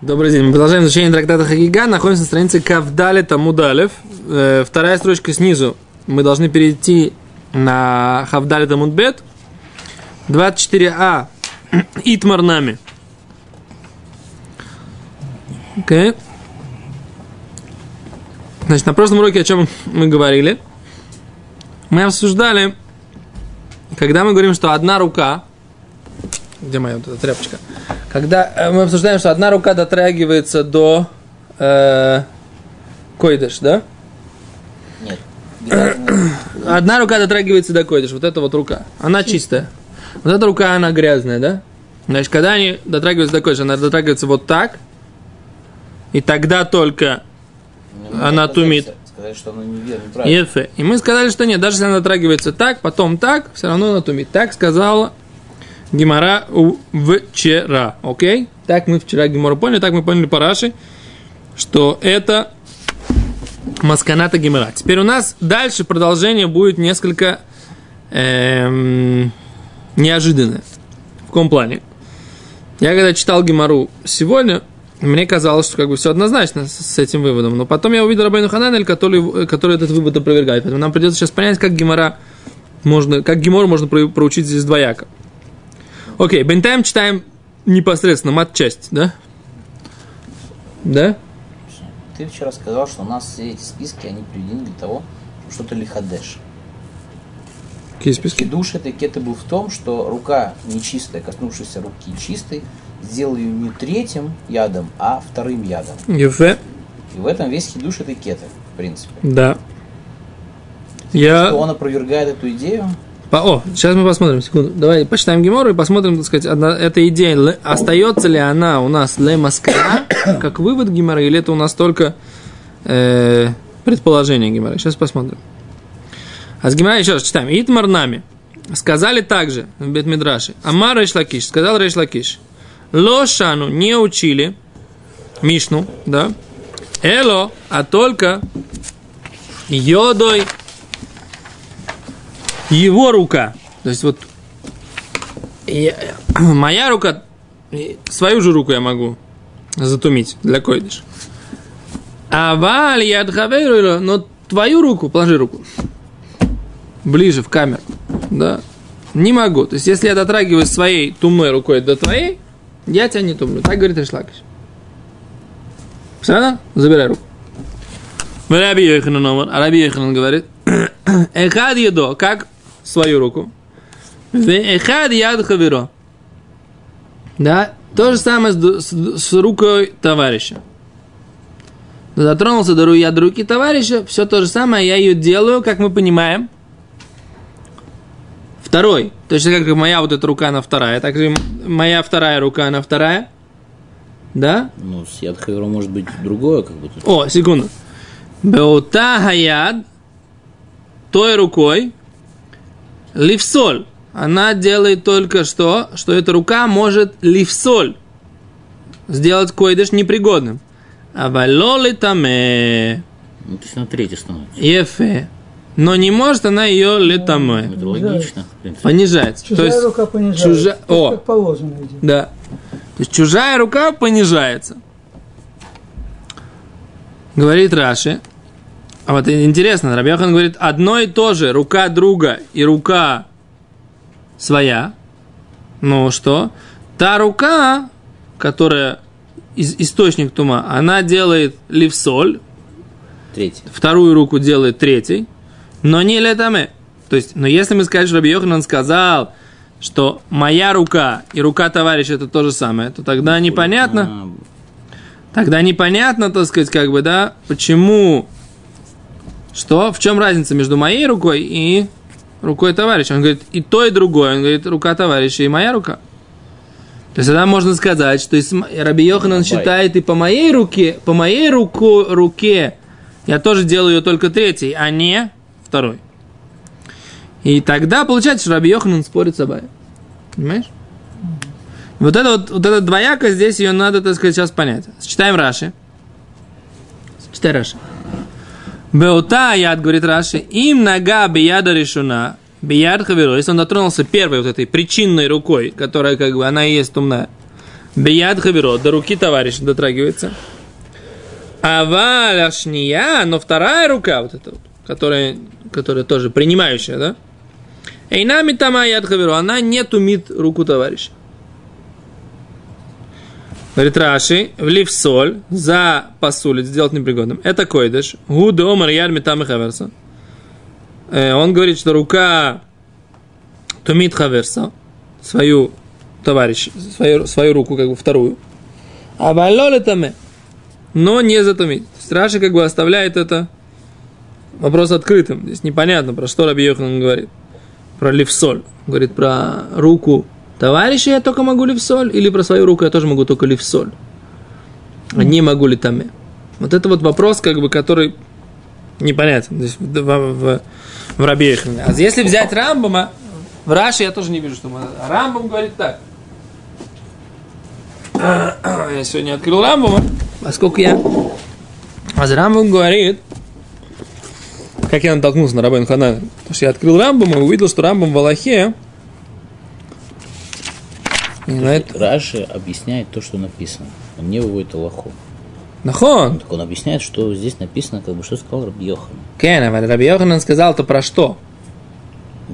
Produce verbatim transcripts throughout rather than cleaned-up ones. Добрый день. Мы продолжаем изучение трактата Хагига. Находимся на странице Кавдале Тамудалев. Вторая строчка снизу. Мы должны перейти на Хавдале Тамудбет. двадцать четыре а. Итмар нами. Окей. Okay. Значит, на прошлом уроке о чем мы говорили? Мы обсуждали, когда мы говорим, что одна рука... Где моя вот эта тряпочка? Когда мы обсуждаем, что одна рука дотрагивается до э, койдыш, да? Нет. Одна рука дотрагивается до койдыш, вот эта вот рука. Она чистая. Вот эта рука, она грязная, да? Значит, когда они дотрагиваются до койдыш, она дотрагивается вот так, и тогда только ну, она тумит. Сказали, что она неверно, и мы сказали, что нет, даже если она дотрагивается так, потом так, все равно она тумит. Так сказала Гемара вчера, окей? Okay? Так мы вчера Гемару поняли, так мы поняли по Раши, что это масканата Гемара. Теперь у нас дальше продолжение будет несколько эм, неожиданное. В каком плане? Я когда читал Гемару сегодня, мне казалось, что как бы все однозначно с этим выводом, но потом я увидел Рабейну Хананель, который, который этот вывод опровергает. Поэтому нам придется сейчас понять, как Гемара можно, как Гемару можно проучить здесь двояко. Окей, okay, бентайм читаем непосредственно матчасть, да? Да? Ты вчера сказал, что у нас все эти списки, они приведены для того, чтобы что-то лихадеш. Какие списки? Хидуш этой кеты был в том, что рука нечистая, коснувшаяся руки чистой, сделал ее не третьим ядом, а вторым ядом. Юфе. И в этом весь хидуш этой кеты, в принципе. Да. Ты Я... Что он опровергает эту идею? О, сейчас мы посмотрим, секунду. Давай почитаем Гемору и посмотрим, так сказать, одна, эта идея, остается ли она у нас ле маскана, как вывод Гемора, или это у нас только э, предположение Гемора. Сейчас посмотрим. А с Гемора еще раз читаем. Итмар нами. Сказали также в Бет-Мидраше. Амар Рейш Лакиш. Сказал Рейш Лакиш. Ло шану не учили. Мишну, да. Эло, а только йодой. Его рука, то есть вот я, моя рука, свою же руку я могу затумить для койдыш. Аваль яд хаверу, но твою руку, положи руку, ближе в камеру, да, не могу. То есть если я дотрагиваюсь своей тумной рукой до твоей, я тебя не тумлю. Так говорит Рейш Лакиш. Все равно? Забирай руку. Раби Йоханан номер, а Раби Йоханан говорит, эхад едо, как? Свою руку. Эхад яд хаверо. Да? То же самое с, с, с рукой товарища. Затронулся до яд руки товарища. Все то же самое. Я ее делаю, как мы понимаем. Второй. Точно как моя вот эта рука, она вторая. Так же моя вторая рука, она вторая. Да? Ну, с яд хаверо может быть другое, как будто. О, секунду. Беута хаяд. Той рукой. Лифсоль. Она делает только что, что эта рука может лифсоль сделать койдыш непригодным. А валоли таме. Ну, то есть она третья становится. Ефе. Но не может она ее летаме. Это логично. Понижается. Чужая то есть, рука понижается. Чужа... О. Как положено, видимо. Да. То есть чужая рука понижается. Говорит Раши. А вот интересно, Раби Йоханан говорит, одно и то же, рука друга и рука своя. Ну что? Та рука, которая из, источник тума, она делает лифсоль. Третий. Вторую руку делает третий. Но не летаме. То есть, но если мы скажем, что Раби Йоханан сказал, что моя рука и рука товарища это то же самое, то тогда непонятно. Тогда непонятно, так сказать, как бы, да, почему... Что? В чем разница между моей рукой и рукой товарища? Он говорит, и то, и другое. Он говорит, рука товарища и моя рука. То есть, тогда можно сказать, что Раби Йоханан считает и по моей руке, по моей руку, руке я тоже делаю ее только третьей, а не второй. И тогда получается, что Раби Йоханан спорит с Абаем. Понимаешь? Вот это вот, вот эта двояка, здесь ее надо, так сказать, сейчас понять. Читаем Раши. Читай Раши. Беута яд, говорит Раши, им нога бияда решена, бияд хаверо. Если он дотронулся первой вот этой причинной рукой, которая как бы, она и есть тумная, Бияд хаберот, до руки товарища дотрагивается. Аваль ашния, но вторая рука, вот эта, которая, которая тоже принимающая, да? Эйна митама яд хаберу, она не тумит руку товарища. Говорит Раши, влив соль, за посулить, сделать непригодным. Это койдеш. Гуд омар яд митама хаверса. Он говорит, что рука тумит хаверса, свою товарищ, свою, свою руку, как бы вторую. Аваль летаме. Но не затумить. То есть Раши как бы оставляет это вопрос открытым. Здесь непонятно, про что Раби Йоханан говорит. Про левсоль. Говорит, про руку товарища я только могу левсоль, или про свою руку я тоже могу только левсоль. Не могу ли там? Вот это вот вопрос, как бы, который непонятен здесь в, в, в Раби Йоханане. А если взять Рамбама, в Раши я тоже не вижу, что мы... Рамбам говорит так. Я сегодня открыл Рамбама. Поскольку я... А Рамбам говорит... Как я натолкнулся на Рабейну Ханана? Потому что я открыл Рамбам и увидел, что Рамбам в Алахе... Это... Раши объясняет то, что написано. Он не выводит Алаху. Нахон? Так он объясняет, что здесь написано, как бы, что сказал Раби Йоханан. Кенев, а Раби Йоханан сказал-то про что?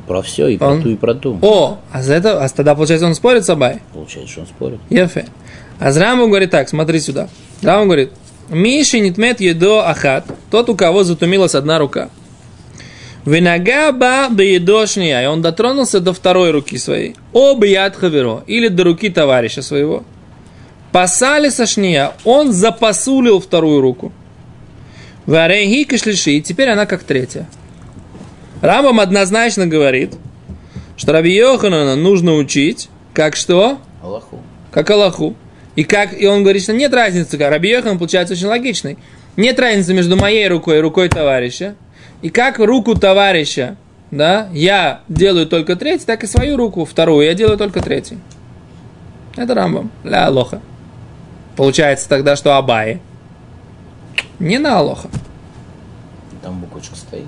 Про все, и он... про ту, и про ту. О, а за это... А тогда, получается, он спорит с собой? Получается, что он спорит. Ефе. А Рамбам говорит так, смотри сюда. Рамбам говорит... Миши нитмет едо ахат, тот, у кого затумилась одна рука. Винагаба беедошния, и он дотронулся до второй руки своей. Обият хаверо, или до руки товарища своего. Пасали сашния, он запасулил вторую руку. Варейхи кашлиши, и теперь она как третья. Рамбам однозначно говорит, что Раби Йоханана нужно учить, как что? Аллаху. Как Аллаху. И, как, и он говорит, что нет разницы, как Раби Йоханан получается очень логичный. Нет разницы между моей рукой и рукой товарища. И как руку товарища, да, я делаю только третью, так и свою руку, вторую, я делаю только третью. Это Рамбам. Ля алоха. Получается тогда, что Абай. Не на алоха. Там буквочка стоит.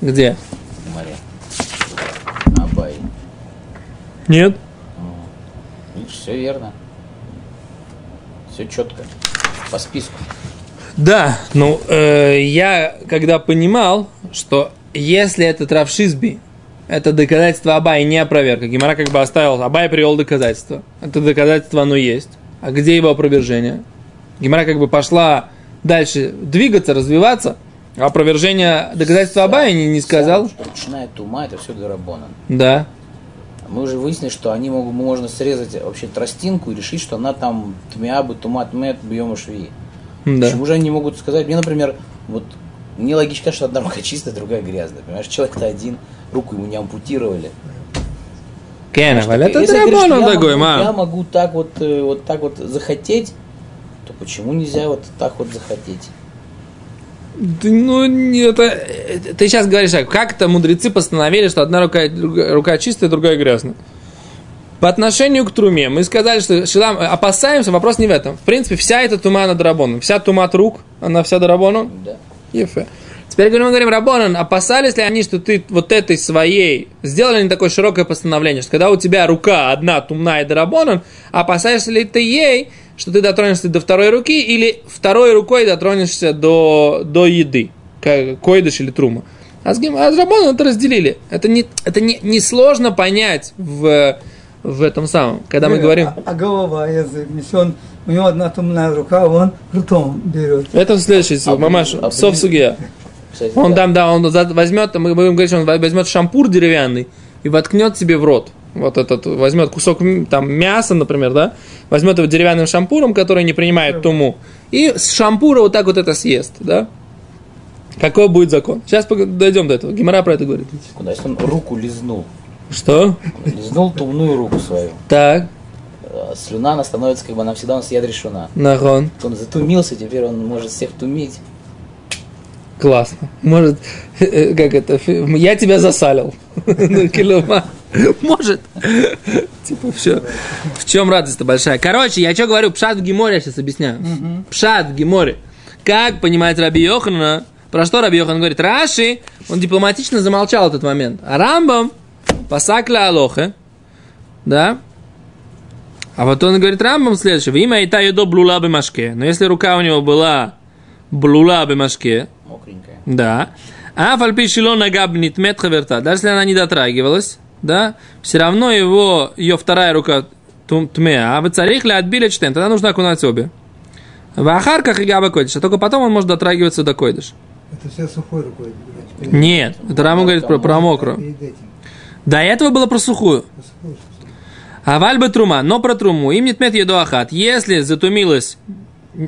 Где? На море. Абай. Нет. Все верно. Все четко, по списку. Да, ну, э, я когда понимал, что если этот Рав Шизби, это доказательство Абая, не опроверка. Гемара как бы оставил, Абай привел доказательство. Это доказательство, оно есть. А где его опровержение? Гемара как бы пошла дальше двигаться, развиваться, а опровержение доказательства Абая не, не сказал. Начиная от ума, это все дорабона. Да. Мы уже выяснили, что они могут, можно срезать вообще тростинку и решить, что она там тмиабы, тумат, мет, бьем и шви. Да. Почему же они могут сказать? Мне, например, вот мне логично, что одна рука чистая, другая грязная. Понимаешь, человек-то один, руку ему не ампутировали. Кенов, а это драбон он такой, мам. Я могу так вот, вот так вот захотеть, то почему нельзя вот так вот захотеть? Ну, это, ты сейчас говоришь, а как-то мудрецы постановили, что одна рука, рука чистая, другая грязная. По отношению к труме мы сказали, что шилам, опасаемся, вопрос не в этом. В принципе, вся эта тума, она дарабонан. Вся тума от рук, она вся дарабонан. Да. Ефе. Теперь мы говорим, рабонан, опасались ли они, что ты вот этой своей, сделали ли такое широкое постановление, что когда у тебя рука одна тумная дарабонан, опасаешься ли ты ей, что ты дотронешься до второй руки, или второй рукой дотронешься до, до еды, как койдыш или трума. А с, а с Рабоном это разделили. Это не, это не, не сложно понять в, в этом самом, когда мы Берет, говорим... А, а голова, если он, у него одна тумная рука, он ртом берет. Это следующий, а, мамаш, а, совсугия. Он там, да, он возьмет, мы будем говорить, он возьмет шампур деревянный и воткнет себе в рот. Вот этот возьмет кусок там мяса, например, да, возьмет его деревянным шампуром, который не принимает туму, и с шампура вот так вот это съест, да? Какой будет закон? Сейчас дойдем до этого. Гемара про это говорит. Куда? Если он руку лизнул. Что? Лизнул тумную руку свою. Так. Слюна, она становится, как бы, она всегда у нас яд решена. Нахон. Он затумился, теперь он может всех тумить. Классно. Может, как это, я тебя засалил. Может. Типа, все. В чем радость-то большая? Короче, я что говорю? Пшат в Геморе я сейчас объясняю. Пшат в Геморе. Как понимает Раби Йоханана? Про что Раби Йоханан говорит? Раши, он дипломатично замолчал этот момент. А Рамбам, пасак ля алохе, да? А вот он говорит Рамбам следующее. Вима ита йодо блула бемашке. Но если рука у него была блула бемашке, мокренькая. Да. А фальпи шилон нагаб нитмет хаверта. Даже если она не дотрагивалась, да, все равно его, ее вторая рука тмеа. А вы царихли отбили чтен. Тогда нужно окунать обе. В ахарках и габа койдыш. А только потом он может дотрагиваться до койдыш. Это вся сухой рукой. Нет, это Рамбам говорит про, про мокрую. До этого было про сухую. А вальба трума, но про труму. Им нитмет едуахат. Если затумилась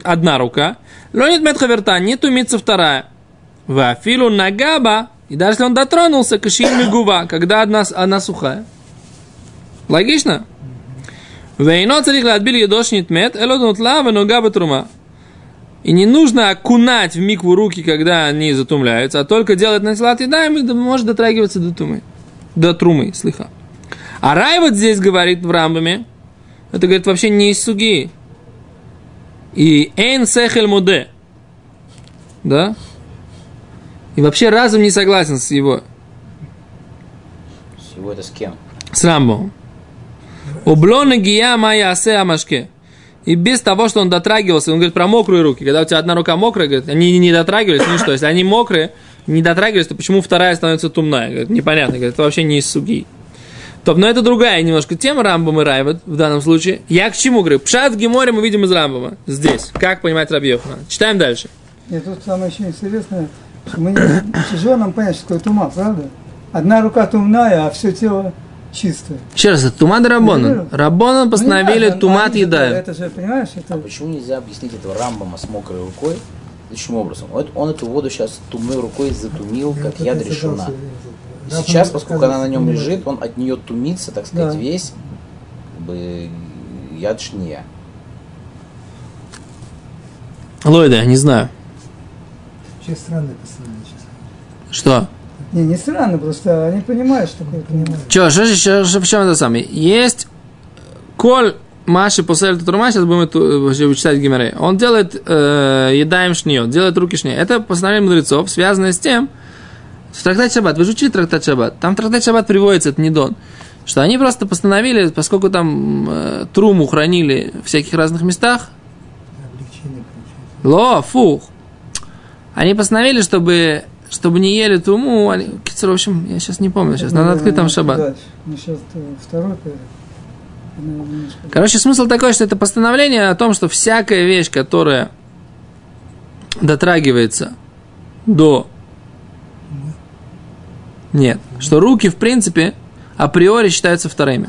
одна рука, ло нитмет хаверта, не тумится вторая. Вафилу нагаба. И даже если он дотронулся, кашин мигува, когда одна, одна сухая. Логично? Вейно царихла отбили едош нитмет, элоднут лава, но габа трума. И не нужно окунать в микву руки, когда они затумляются, а только делать насилат едаем, и может дотрагиваться до трумы. До трумы, слыха. А рай вот здесь говорит в Рамбаме, это говорит вообще не из суги. И эйн сехель муде. Да? И вообще разум не согласен с его. С его это с кем? С Рамбамом. Облона гия майя асе амашке. И без того, что он дотрагивался, он говорит про мокрые руки. Когда у тебя одна рука мокрая, говорит, они не дотрагивались, ну что, если они мокрые, не дотрагивались, то почему вторая становится тумная? Говорит, непонятно, говорит, это вообще не из суги. Топ, но это другая немножко тема Рамбам и Райват в данном случае. Я к чему говорю? Пшат в Геморе мы видим из Рамбама. Здесь. Как понимать Раби Йоханана? Читаем дальше. И тут самое еще интересное, что мы тяжело нам понять, что такое тума, правда? Одна рука тумная, а все тело... чисто. Еще раз, это тумат Раббонан. Раббонан постановили ну, тумат едаем. Это же, понимаешь, это... А почему нельзя объяснить этого Рамбама с мокрой рукой? Таким образом, он эту воду сейчас тумной рукой затумил, как ядра решена. Сейчас, поскольку она на нем лежит, он от нее тумится, так сказать, да. Весь как бы, яд шния. Лойда, не знаю. Вообще странное постановление сейчас. Что? Не, не странно, просто они понимают, что такое понимают. Че, что же, в чем это самое? Есть Коль Маши после Турма, сейчас будем это, читать Гемаре. Он делает э, едаем шниё, делает руки шниё. Это постановление мудрецов, связанное с тем, что трактат Шаббат, вы же учили трактат Шаббат, там трактат Шаббат приводится, это не Дон, что они просто постановили, поскольку там э, труму хранили в всяких разных местах. Ло, фух. Они постановили, чтобы... Чтобы не ели туму, они... в общем, я сейчас не помню, сейчас надо открыть там шаббат. Короче, смысл такой, что это постановление о том, что всякая вещь, которая дотрагивается до... Нет, что руки, в принципе, априори считаются вторыми.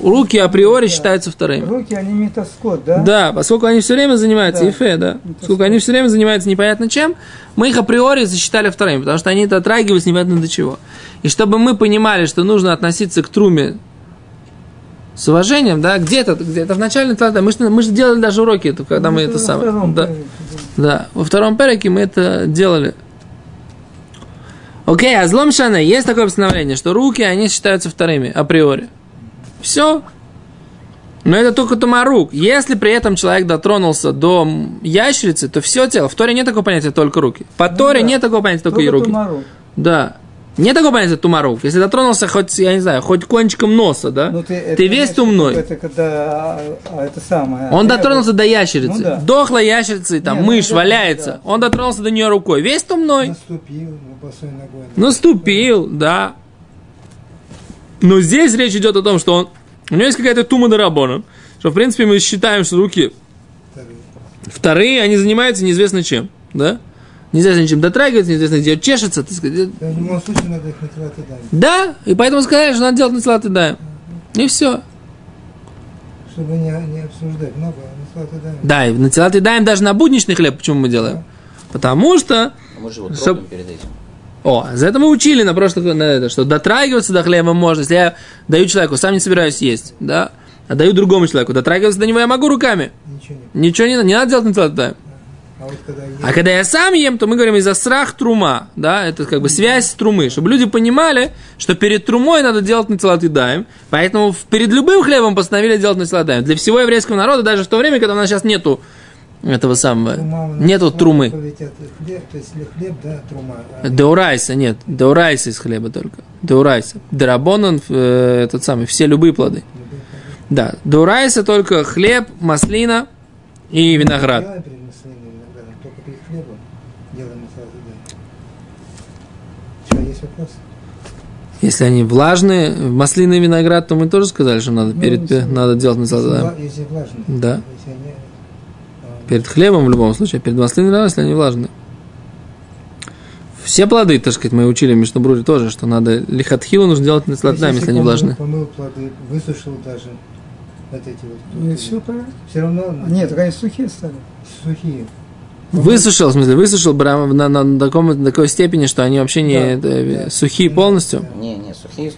Руки априори считаются вторыми. Руки, они метаскот, да? Да, поскольку они все время занимаются, да. Ифе, да. Метаскот. Поскольку они все время занимаются непонятно чем, мы их априори засчитали вторыми, потому что они дотрагивались непонятно до чего. И чтобы мы понимали, что нужно относиться к труме с уважением, да, где-то, где-то в начальном классе, мы, мы же делали даже уроки, это, когда ну, мы это самое... Да. Переке, да. Да, во втором переке мы это делали. Окей, а злом шане, есть такое постановление, что руки, они считаются вторыми априори. Все. Но это только тумарук. Если при этом человек дотронулся до ящерицы, то все тело. В Торе нет такого понятия только руки. По ну, Торе да. Нет такого понятия только, только и руки. Тумарук. Да. Нет такого понятия тумарук. Если дотронулся хоть, я не знаю, хоть кончиком носа, да? Ну, ты, это, ты весь конечно, тумной. Это когда, а, это самое. Он я дотронулся я... до ящерицы. Ну, да. Дохлой ящерицы, там нет, мышь ну, валяется. Да. Он дотронулся до нее рукой. Весь тумной. Наступил, босой ногой. Наступил, да. Но здесь речь идет о том, что он, у него есть какая-то тума дарабона, что, в принципе, мы считаем, что руки вторые, вторые они занимаются неизвестно чем, да? Неизвестно чем дотрагиваются, неизвестно где чешется, так сказать. Да, в любом случае надо их насилат и даем. Да, и поэтому сказали, что надо делать насилат и даем. И все. Чтобы не, не обсуждать много, а насилат и даем. Да, и насилат и даем даже на будничный хлеб, почему мы делаем? Да. Потому что... А мы же его трогнем чтоб... перед этим. О, за это мы учили на прошлом, на это, что дотрагиваться до хлеба можно. Если я даю человеку, сам не собираюсь есть, да, а даю другому человеку, дотрагиваться до него я могу руками. Ничего не, Ничего не, не надо делать на целом да. а, вот когда я... а когда я сам ем, то мы говорим из-за страх трума, да, это как бы связь с трумы, чтобы люди понимали, что перед трумой надо делать на целом даем, поэтому перед любым хлебом постановили делать на целом даем. Для всего еврейского народа, даже в то время, когда у нас сейчас нету этого самого. Трума, нету трумы. Хлеб, то есть хлеб, да, трума. А Деурайса нет. Деурайса из хлеба только. Деурайса. Дерабонан, э, этот самый, все любые плоды. Любые плоды. Да, дурайса только хлеб, маслина и виноград. Делаем перед маслиной и виноградом, только перед хлебом делаем маслина и виноград. Что, есть вопрос? Если они влажные, маслины и виноград, то мы тоже сказали, что надо, ну, перед, если, надо делать маслина. Если влажные. Да. Если они, а... Перед хлебом в любом случае, а перед маслиной и виноградом, если они влажные. Все плоды, так сказать, мы учили в Мишнабруре тоже, что надо лихатхилу нужно делать над плодами, если они влажные. Помыл плоды, высушил даже вот эти вот. И все правильно. Все равно. Нет, только они сухие стали. Сухие. Высушил, в смысле, высушил прямо на, на, на, таком, на такой степени, что они вообще не да, это, да, сухие да, полностью. Да. Не, не, сухие,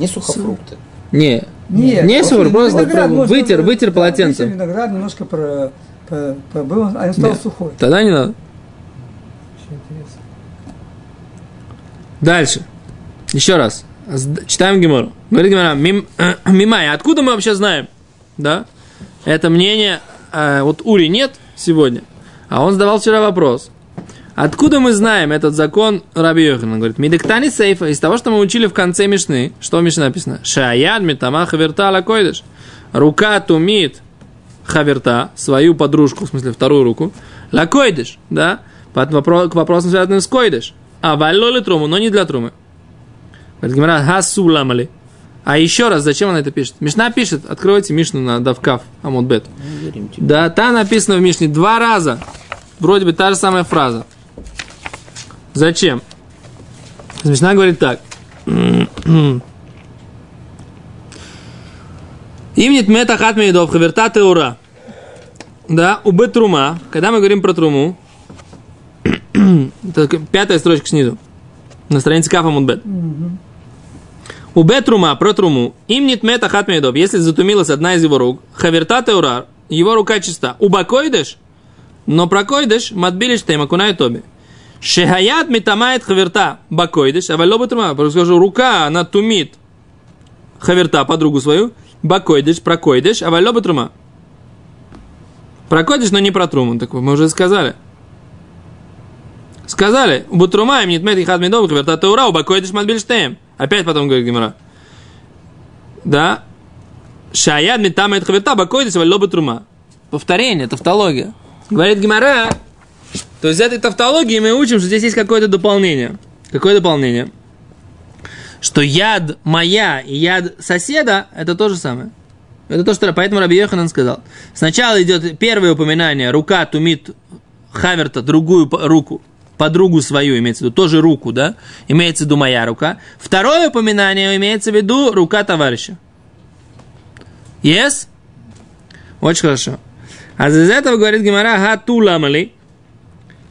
не сухофрукты. Не, не, не сухофрукты, просто виноград, вытер, вытер, вытер полотенцем. Виноград немножко про, про, пробыл, а он стал сухой. Тогда не надо. Дальше. Еще раз. Читаем Гемору. Говорит Гемора, мим, э, мимай, откуда мы вообще знаем? Да? Это мнение, э, вот Ури нет сегодня, а он задавал вчера вопрос. Откуда мы знаем этот закон Раби Йоханан? Говорит, мидектани сейфа, из того, что мы учили в конце Мишны. Что в Мишне написано? Шаяд митама хаверта лакойдеш. Рука тумит хаверта, свою подружку, в смысле вторую руку, лакойдеш, да? Под вопрос, к вопросам, связанным с койдеш. А валлоли труму, но не для трумы. Говорит Гемара, хасуламали. А еще раз, зачем она это пишет? Мишна пишет, откройте Мишну на Давкав, Амудбет. Да, там написано в Мишне два раза. Вроде бы та же самая фраза. Зачем? Мишна говорит так. Имнит мета хатмейдов, хаверта теура. Да, убыт трума. Когда мы говорим про труму, это пятая строчка снизу. На странице Кафа Мудбет. Убет трума, про труму. Им нет мета хатмейдов. Если затумилась одна из его рук, хаверта теурар, его рука чиста. Убакойдеш, но прокойдеш, матбилиш тема кунай тоби. Шегаят метамает хаверта бакойдеш, а валлоба трума. Просто скажу, рука, она тумит хаверта, подругу свою. Бакойдеш, прокойдеш, а валлоба трума. Прокойдеш, но не про труму. Так мы уже сказали. Сказали, бутрума им нет мети хадмидов, кавертата ура, убакойдеш матбильштеем. Опять потом говорит Гемара. Да. Шаяд метам эт хаверта, бакойдеш валло бутрума. Повторение, тавтология. Говорит Гемара, то есть из этой тавтологии мы учим, что здесь есть какое-то дополнение. Какое дополнение? Что яд моя и яд соседа, это то же самое. Это то, что... Поэтому Раби Йоханан сказал. Сначала идет первое упоминание, рука тумит хаверта, другую руку. Подругу свою, имеется в виду, тоже руку, да, имеется в виду моя рука. Второе упоминание имеется в виду рука товарища. Yes? Очень хорошо. А из этого говорит Гемара, хатуламали.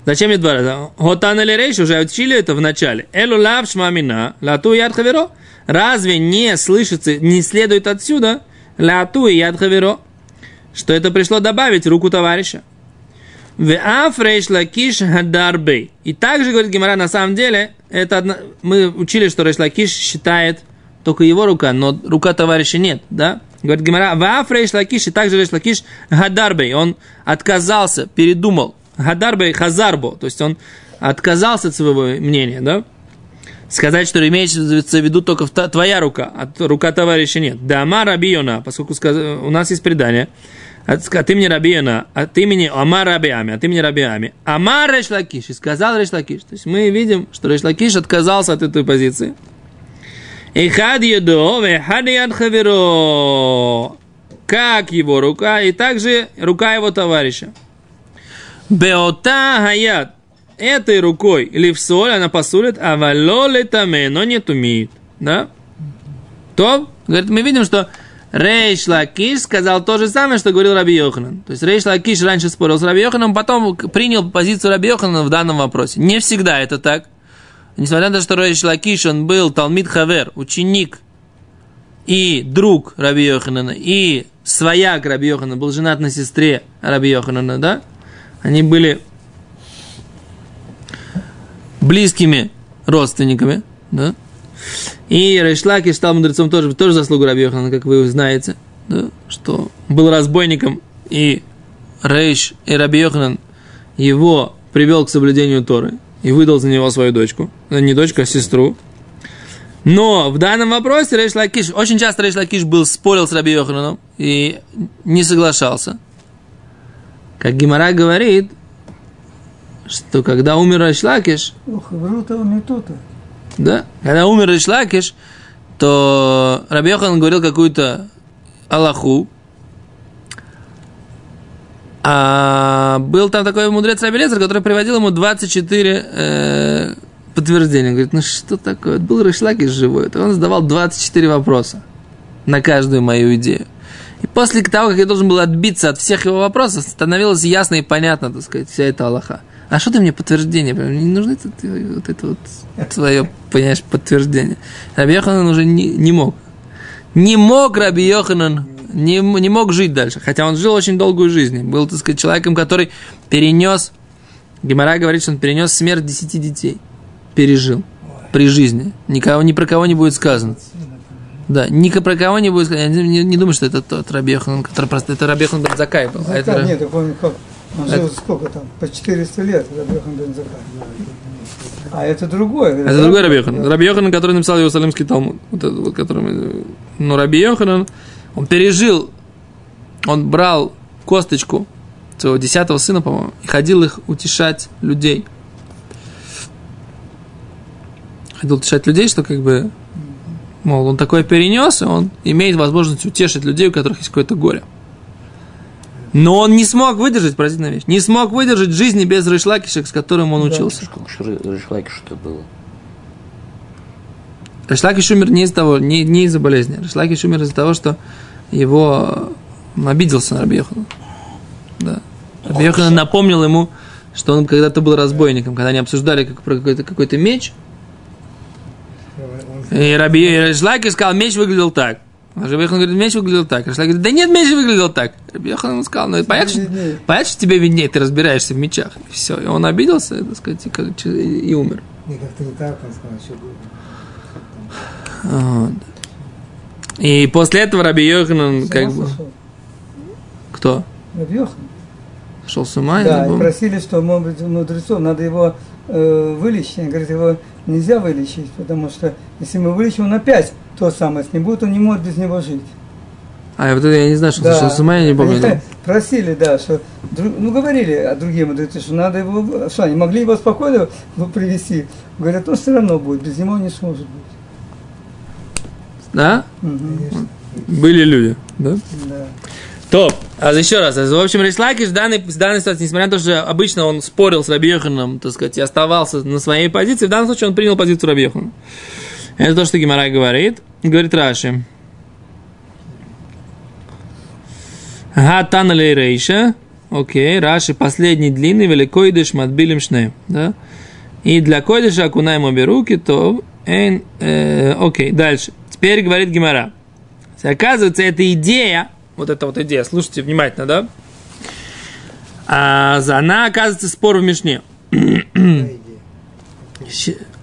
Зачем мне два раза? Хотанали рейш, уже учили это в начале. Элу лав шмамина, лату яд хаверо. Разве не слышится, не следует отсюда, лату яд хаверо, что это пришло добавить руку товарища. И также, говорит Гемара, на самом деле, это одна... мы учили, что Рейш Лакиш считает только его рука, но рука товарища нет, да? Говорит Гемара, вааф Рейш Лакиш, и также Рейш Лакиш Гадарбей, он отказался, передумал, Гадарбей Хазарбо, то есть он отказался от своего мнения, да? Сказать, что имеется в виду только твоя рука, а рука товарища нет. Дама Раби Йона, поскольку у нас есть предание, от имени Раби Йона, от имени Амар Раби Ами, от имени Раби Ами. Амар Рейш Лакиш, и сказал Рейш Лакиш. То есть мы видим, что Рейш Лакиш отказался от этой позиции. Эхад едо, эхад яд хаверо. Как его рука, и также рука его товарища. Беота хаят. Этой рукой левсоль, она посулит, а вало летаме, но не тумит. Да? То, говорит, мы видим, что Рейш Лакиш сказал то же самое, что говорил Раби Йоханан. То есть Рейш Лакиш раньше спорил с Раби Йохананом, потом принял позицию Раби Йоханана в данном вопросе. Не всегда это так. Несмотря на то, что Рейш Лакиш, он был Талмид Хавер, ученик и друг Раби Йоханана, и свояк Раби Йоханана, был женат на сестре Раби Йоханана, да? Они были близкими родственниками, да? И Рейш Лакиш стал мудрецом тоже, тоже заслугу Раби Йоханана, как вы знаете, да, что был разбойником, и Рейш, и Раби Йоханан его привел к соблюдению Торы и выдал за него свою дочку, не дочку, а сестру. Но в данном вопросе Рейш Лакиш, очень часто Рейш Лакиш был, спорил с Раби Йохананом, и не соглашался. Как Гемара говорит, что когда умер Ришлакиш... Ох, вру-то он не то-то. Да, когда умер Ришлакиш, то Раби Йохан говорил какую-то алаху, а был там такой мудрец Раби Лезер, который приводил ему двадцать четыре э, подтверждения. Он говорит, ну что такое, был Ришлакиш живой, то он задавал двадцать четыре вопроса на каждую мою идею. И после того, как я должен был отбиться от всех его вопросов, становилось ясно и понятно, так сказать, вся эта алаха. А что ты мне подтверждение? Мне не нужны вот это вот твое, понимаешь, подтверждение. Раби Йоханан уже не, не мог. Не мог Раби Йоханан, не, не мог жить дальше. Хотя он жил очень долгую жизнь. Был, так сказать, человеком, который перенес, Гемара говорит, что он перенес смерть десяти детей. Пережил при жизни. Никого, ни про кого не будет сказано. Да, ни про кого не будет сказать. Я не, не, не думаю, что это тот Раби Йоханан, который просто... Это Раби Йоханан бен Заккай был. Заккай, а это... Нет, я помню, как. Он это... жил сколько там? По четыреста лет Раби Йоханан бен Заккай. А это другой. Это, это другой Раби Йоханан. Раби Йоханан, который написал Иерусалимский Талмуд. Вот этот вот, который... Ну, Раби Йоханан, он пережил... Он брал косточку своего десятого сына, по-моему, и ходил их утешать людей. Ходил утешать людей, что как бы... Мол, он такое перенес, и он имеет возможность утешить людей, у которых есть какое-то горе. Но он не смог выдержать, поразительная вещь, не смог выдержать жизни без Ришлакиша, с которым он да. учился. Сколько же Ришлакишу-то было? Ришлакиш умер не из-за того, не, не из-за болезни. Ришлакиш умер из-за того, что его обиделся на Раби Йоханана. Да. Раби Йоханан напомнил ему, что он когда-то был разбойником, когда они обсуждали как, про какой-то, какой-то меч. И Раби Ришлакиш сказал, меч выглядел так. А Раби Йоханан говорит, меч выглядел так. Ришлакиш говорит, да нет, меч выглядел так. Раби Йоханан сказал, ну понятно, что, понятно, что тебе виднее, ты разбираешься в мечах. И все, и он обиделся, так сказать, и, как, и умер. И как-то не так, он сказал, что было. Вот. И после этого Раби Йоханан как бы... Сошел. Кто? Раби Йоханан. Сошел с ума? Да, и просили, что, может быть, мудрецов, надо его э, вылечить. Они говорят, его... нельзя вылечить, потому что если мы вылечим, он опять то самое с ним будет, он не может без него жить. А, вот это я не знаю, что да. сошел с ума, я не помню. Да. Просили, да, что, ну, говорили о другие мудрецы, что надо его, что они могли его спокойно привести. Говорят, он все равно будет, без него не сможет быть. Да? Угу. Были люди, да? Да. Топ. А еще раз, в общем, Ришлакиш в данной, в данной ситуации, несмотря на то, что обычно он спорил с Раби Йохананом, так сказать, и оставался на своей позиции, в данном случае он принял позицию Раби Йоханана. Это то, что Гемара говорит. Говорит Раши. Га танали рейша. Окей, Раши последний длинный, великойдыш матбилим шне. Да? И для койдыша окунаем обе руки, то... Эн, э, окей, дальше. Теперь говорит Гемара. Оказывается, эта идея... Вот эта вот идея, слушайте внимательно, да? А, она, оказывается, спор в Мишне.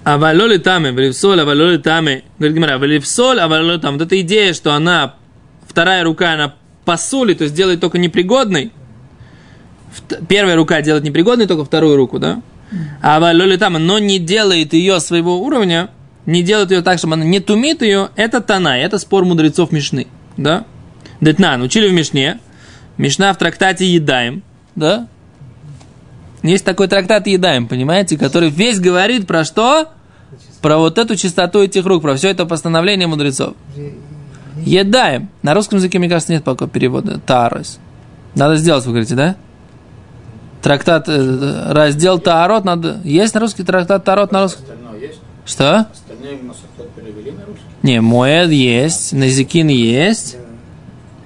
Авалоли таме, валивсоль, авалоли таме. Говорит Гемара, валивсоль, авалоли таме. Вот эта идея, что она, вторая рука, она пасули, то есть делает только непригодной. Первая рука делает непригодной, только вторую руку, да? Авалоли таме, но не делает ее своего уровня, не делает ее так, чтобы она не тумит ее. Это тана, это спор мудрецов Мишны, да? Детнан, учили в Мишне. Мишна в трактате Едаем, да? Есть такой трактат Едаем, понимаете, который весь говорит про что? Про вот эту чистоту этих рук, про все это постановление мудрецов. Едаем. На русском языке, мне кажется, нет пока перевода. Таарос. Надо сделать, вы говорите, да? Трактат, раздел Таарот надо... Есть на русский трактат Таарот на русском? Что? Остальные у нас перевели на русский? Не, Моэд есть, Назикин есть.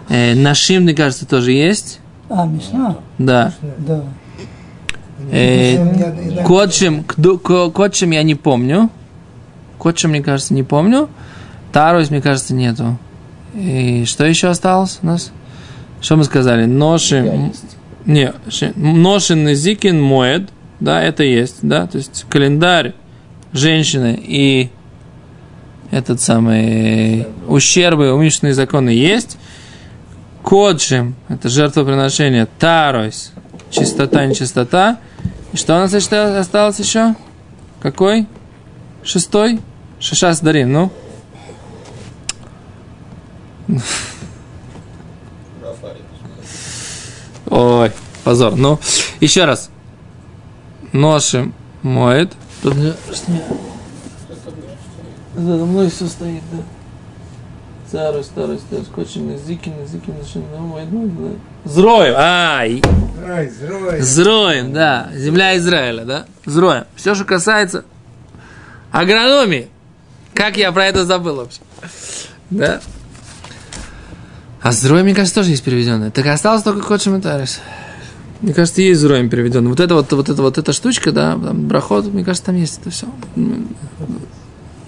Э, Нашим, мне кажется, тоже есть. А, Мишна? Да. да. Э, Кодшим, Кодшим я не помню. Кодшим, мне кажется, не помню. Тарус, мне кажется, нету. И что еще осталось у нас? Что мы сказали? Ноши. Не, Ношин и Зикин, Моэд. Да, это есть. Да? То есть календарь женщины и этот самый ущербы, умышленные законы есть. Кодшим, это жертвоприношение. Тарос, чистота, нечистота. И что у нас осталось еще? Какой? Шестой? Шишас дарим, ну? Ой, позор. Ну, еще раз. Ноши моет. Тут за мной все стоит, да. Старый, старый, старый, скотчем на зике, на зике, на шине, на моет, ну, да. Зроем, ай. Зроем, да. Земля Израиля, да. Зроем. Все, что касается агрономии. Как я про это забыл вообще? Да. А зроем, мне кажется, тоже есть переведенное. Так осталось только кодшим и тарис. Мне кажется, есть зроем переведенное. Вот это вот, вот это вот эта штучка, да, там, брахот, мне кажется, там есть это все.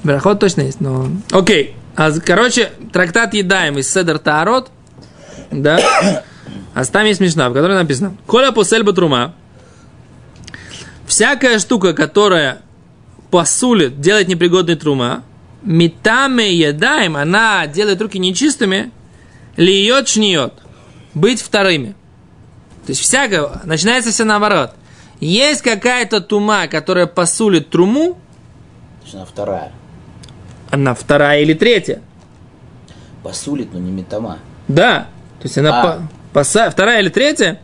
Брахот точно есть, но. Окей. А, короче, трактат едаем из Седер Таарот, да. А там есть мишна, в которой написано: Коля пусель батрума. Всякая штука, которая посулит делать непригодный трума, метаме едаем, она делает руки нечистыми. Льет шниет. Быть вторыми. То есть всякое. Начинается все наоборот. Есть какая-то тума, которая посулит труму. Значит, она вторая. Она вторая или третья. Посулит, но не метама. Да. То есть она а. по, поса, вторая или третья.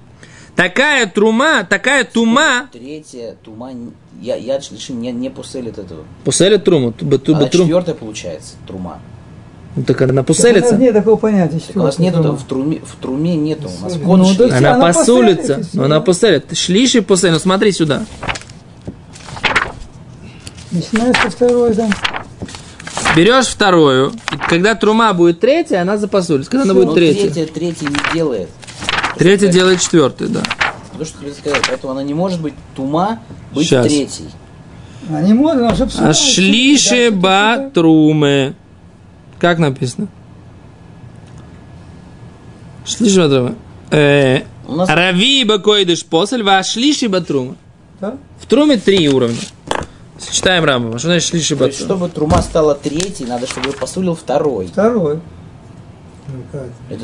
Такая трума, такая тума. Третья тума. Я, я не, не пуселит этого. Пуселит труму. Она а четвертая получается трума. Ну, так она пусылится. У нас нет такого понятия. Так у нас нету, там, в, труме, в труме нету. У нас ну, да, она, она посулится. Но она пусылит. Шлишь и пусылит. Ну, смотри сюда. Начинаешь со второй, да. Берешь вторую. Когда трума будет третья, она запасулится. Когда она будет третья? Третья, третья не делает. Третья что делает четвертую, да. Ну, что тебе сказать. Поэтому она не может быть тума быть сейчас третьей. Она не может, она уже псула. А шлиши батрумы. Как написано? Шлиши батрума. Рави бакоидыш посель ва шлиши батрума. В труме три уровня. Сочетаем Рамбама. Что значит шлиши батрума? Чтобы трума стала третьей, надо, чтобы ее посулил второй. Второй.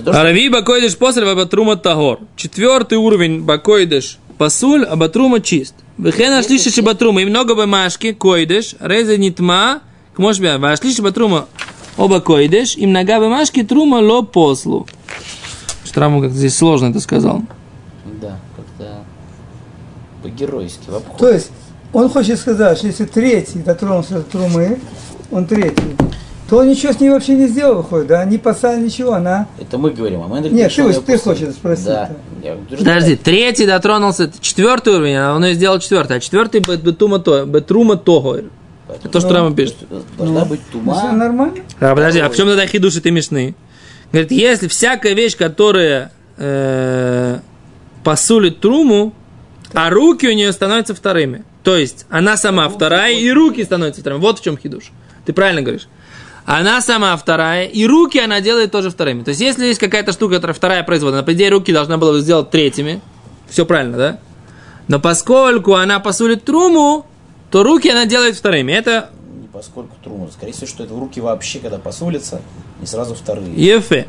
Рави бакоидыш посель ва батрума тагор. Четвертый уровень бакоидыш посуль, а батрума чист. Вехена шлиши батрума. И много бамашки коидыш резе нитма к мошбя. Ва шлиши батрума. Оба койдеш, и много бумажки трума ло послу. Штраму как-то здесь сложно это сказал. Да, как-то по-геройски в обход. То есть, он хочет сказать, что если третий дотронулся до трумы, он третий, то он ничего с ней вообще не сделал, выходит, да? Не посадил ничего, она... Это мы говорим, а мы... Нет, ты, ты хочешь спросить. Да. Я... Подожди, третий дотронулся, четвертый уровень, он и сделал четвертый, а четвертый бетрума того. Поэтому то, что ну, Рама пишет. Должна ну, быть тума. Все нормально. А, подожди, а в чем тогда хидуши ты мишны? Говорит, если всякая вещь, которая э, посулит труму, так, а руки у нее становятся вторыми. То есть, она сама руки вторая, и руки становятся вторыми. Вот в чем хидуш. Ты правильно говоришь. Она сама вторая, и руки она делает тоже вторыми. То есть, если есть какая-то штука, которая вторая производная, по идее, руки должна была бы сделать третьими. Все правильно, да? Но поскольку она посулит труму, то руки она делает вторыми. Это... Не поскольку труму. Скорее всего, что это руки вообще, когда посулятся, не сразу вторые. Ефе.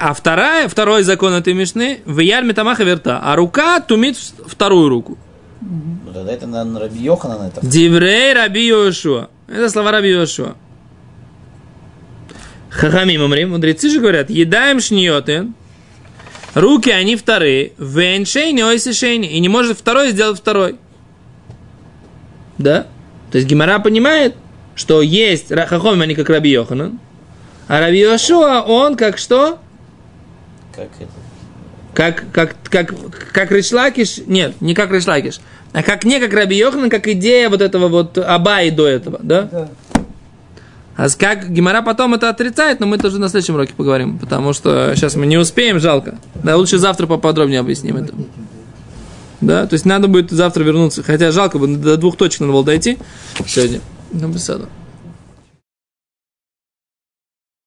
А вторая, второй закон этой мишны, веяр метамаха верта. А рука тумит вторую руку. Ну, тогда это, наверное, Раби Йоханан. Это... Диврей Раби Йошуа. Это слова Раби Йошуа. Хахамим умрим. Мудрецы же говорят, едаем шниотен. Руки, они вторые. Вен шейни, ойси шейни. И не может второй сделать второй. Да? То есть Гемара понимает, что есть хахомим, они как Раби Йоханан, а Раби Йошуа, он как что? Как это? Как, как, как, как Рейш Лакиш, нет, не как Рейш Лакиш, а как не как Раби Йоханан, как идея вот этого вот Абаи до этого, да? Да. А как Гемара потом это отрицает, но мы тоже на следующем уроке поговорим, потому что сейчас мы не успеем, жалко. Да, лучше завтра поподробнее объясним это. Да, то есть надо будет завтра вернуться. Хотя жалко бы, до двух точек надо было дойти сегодня. На беседу.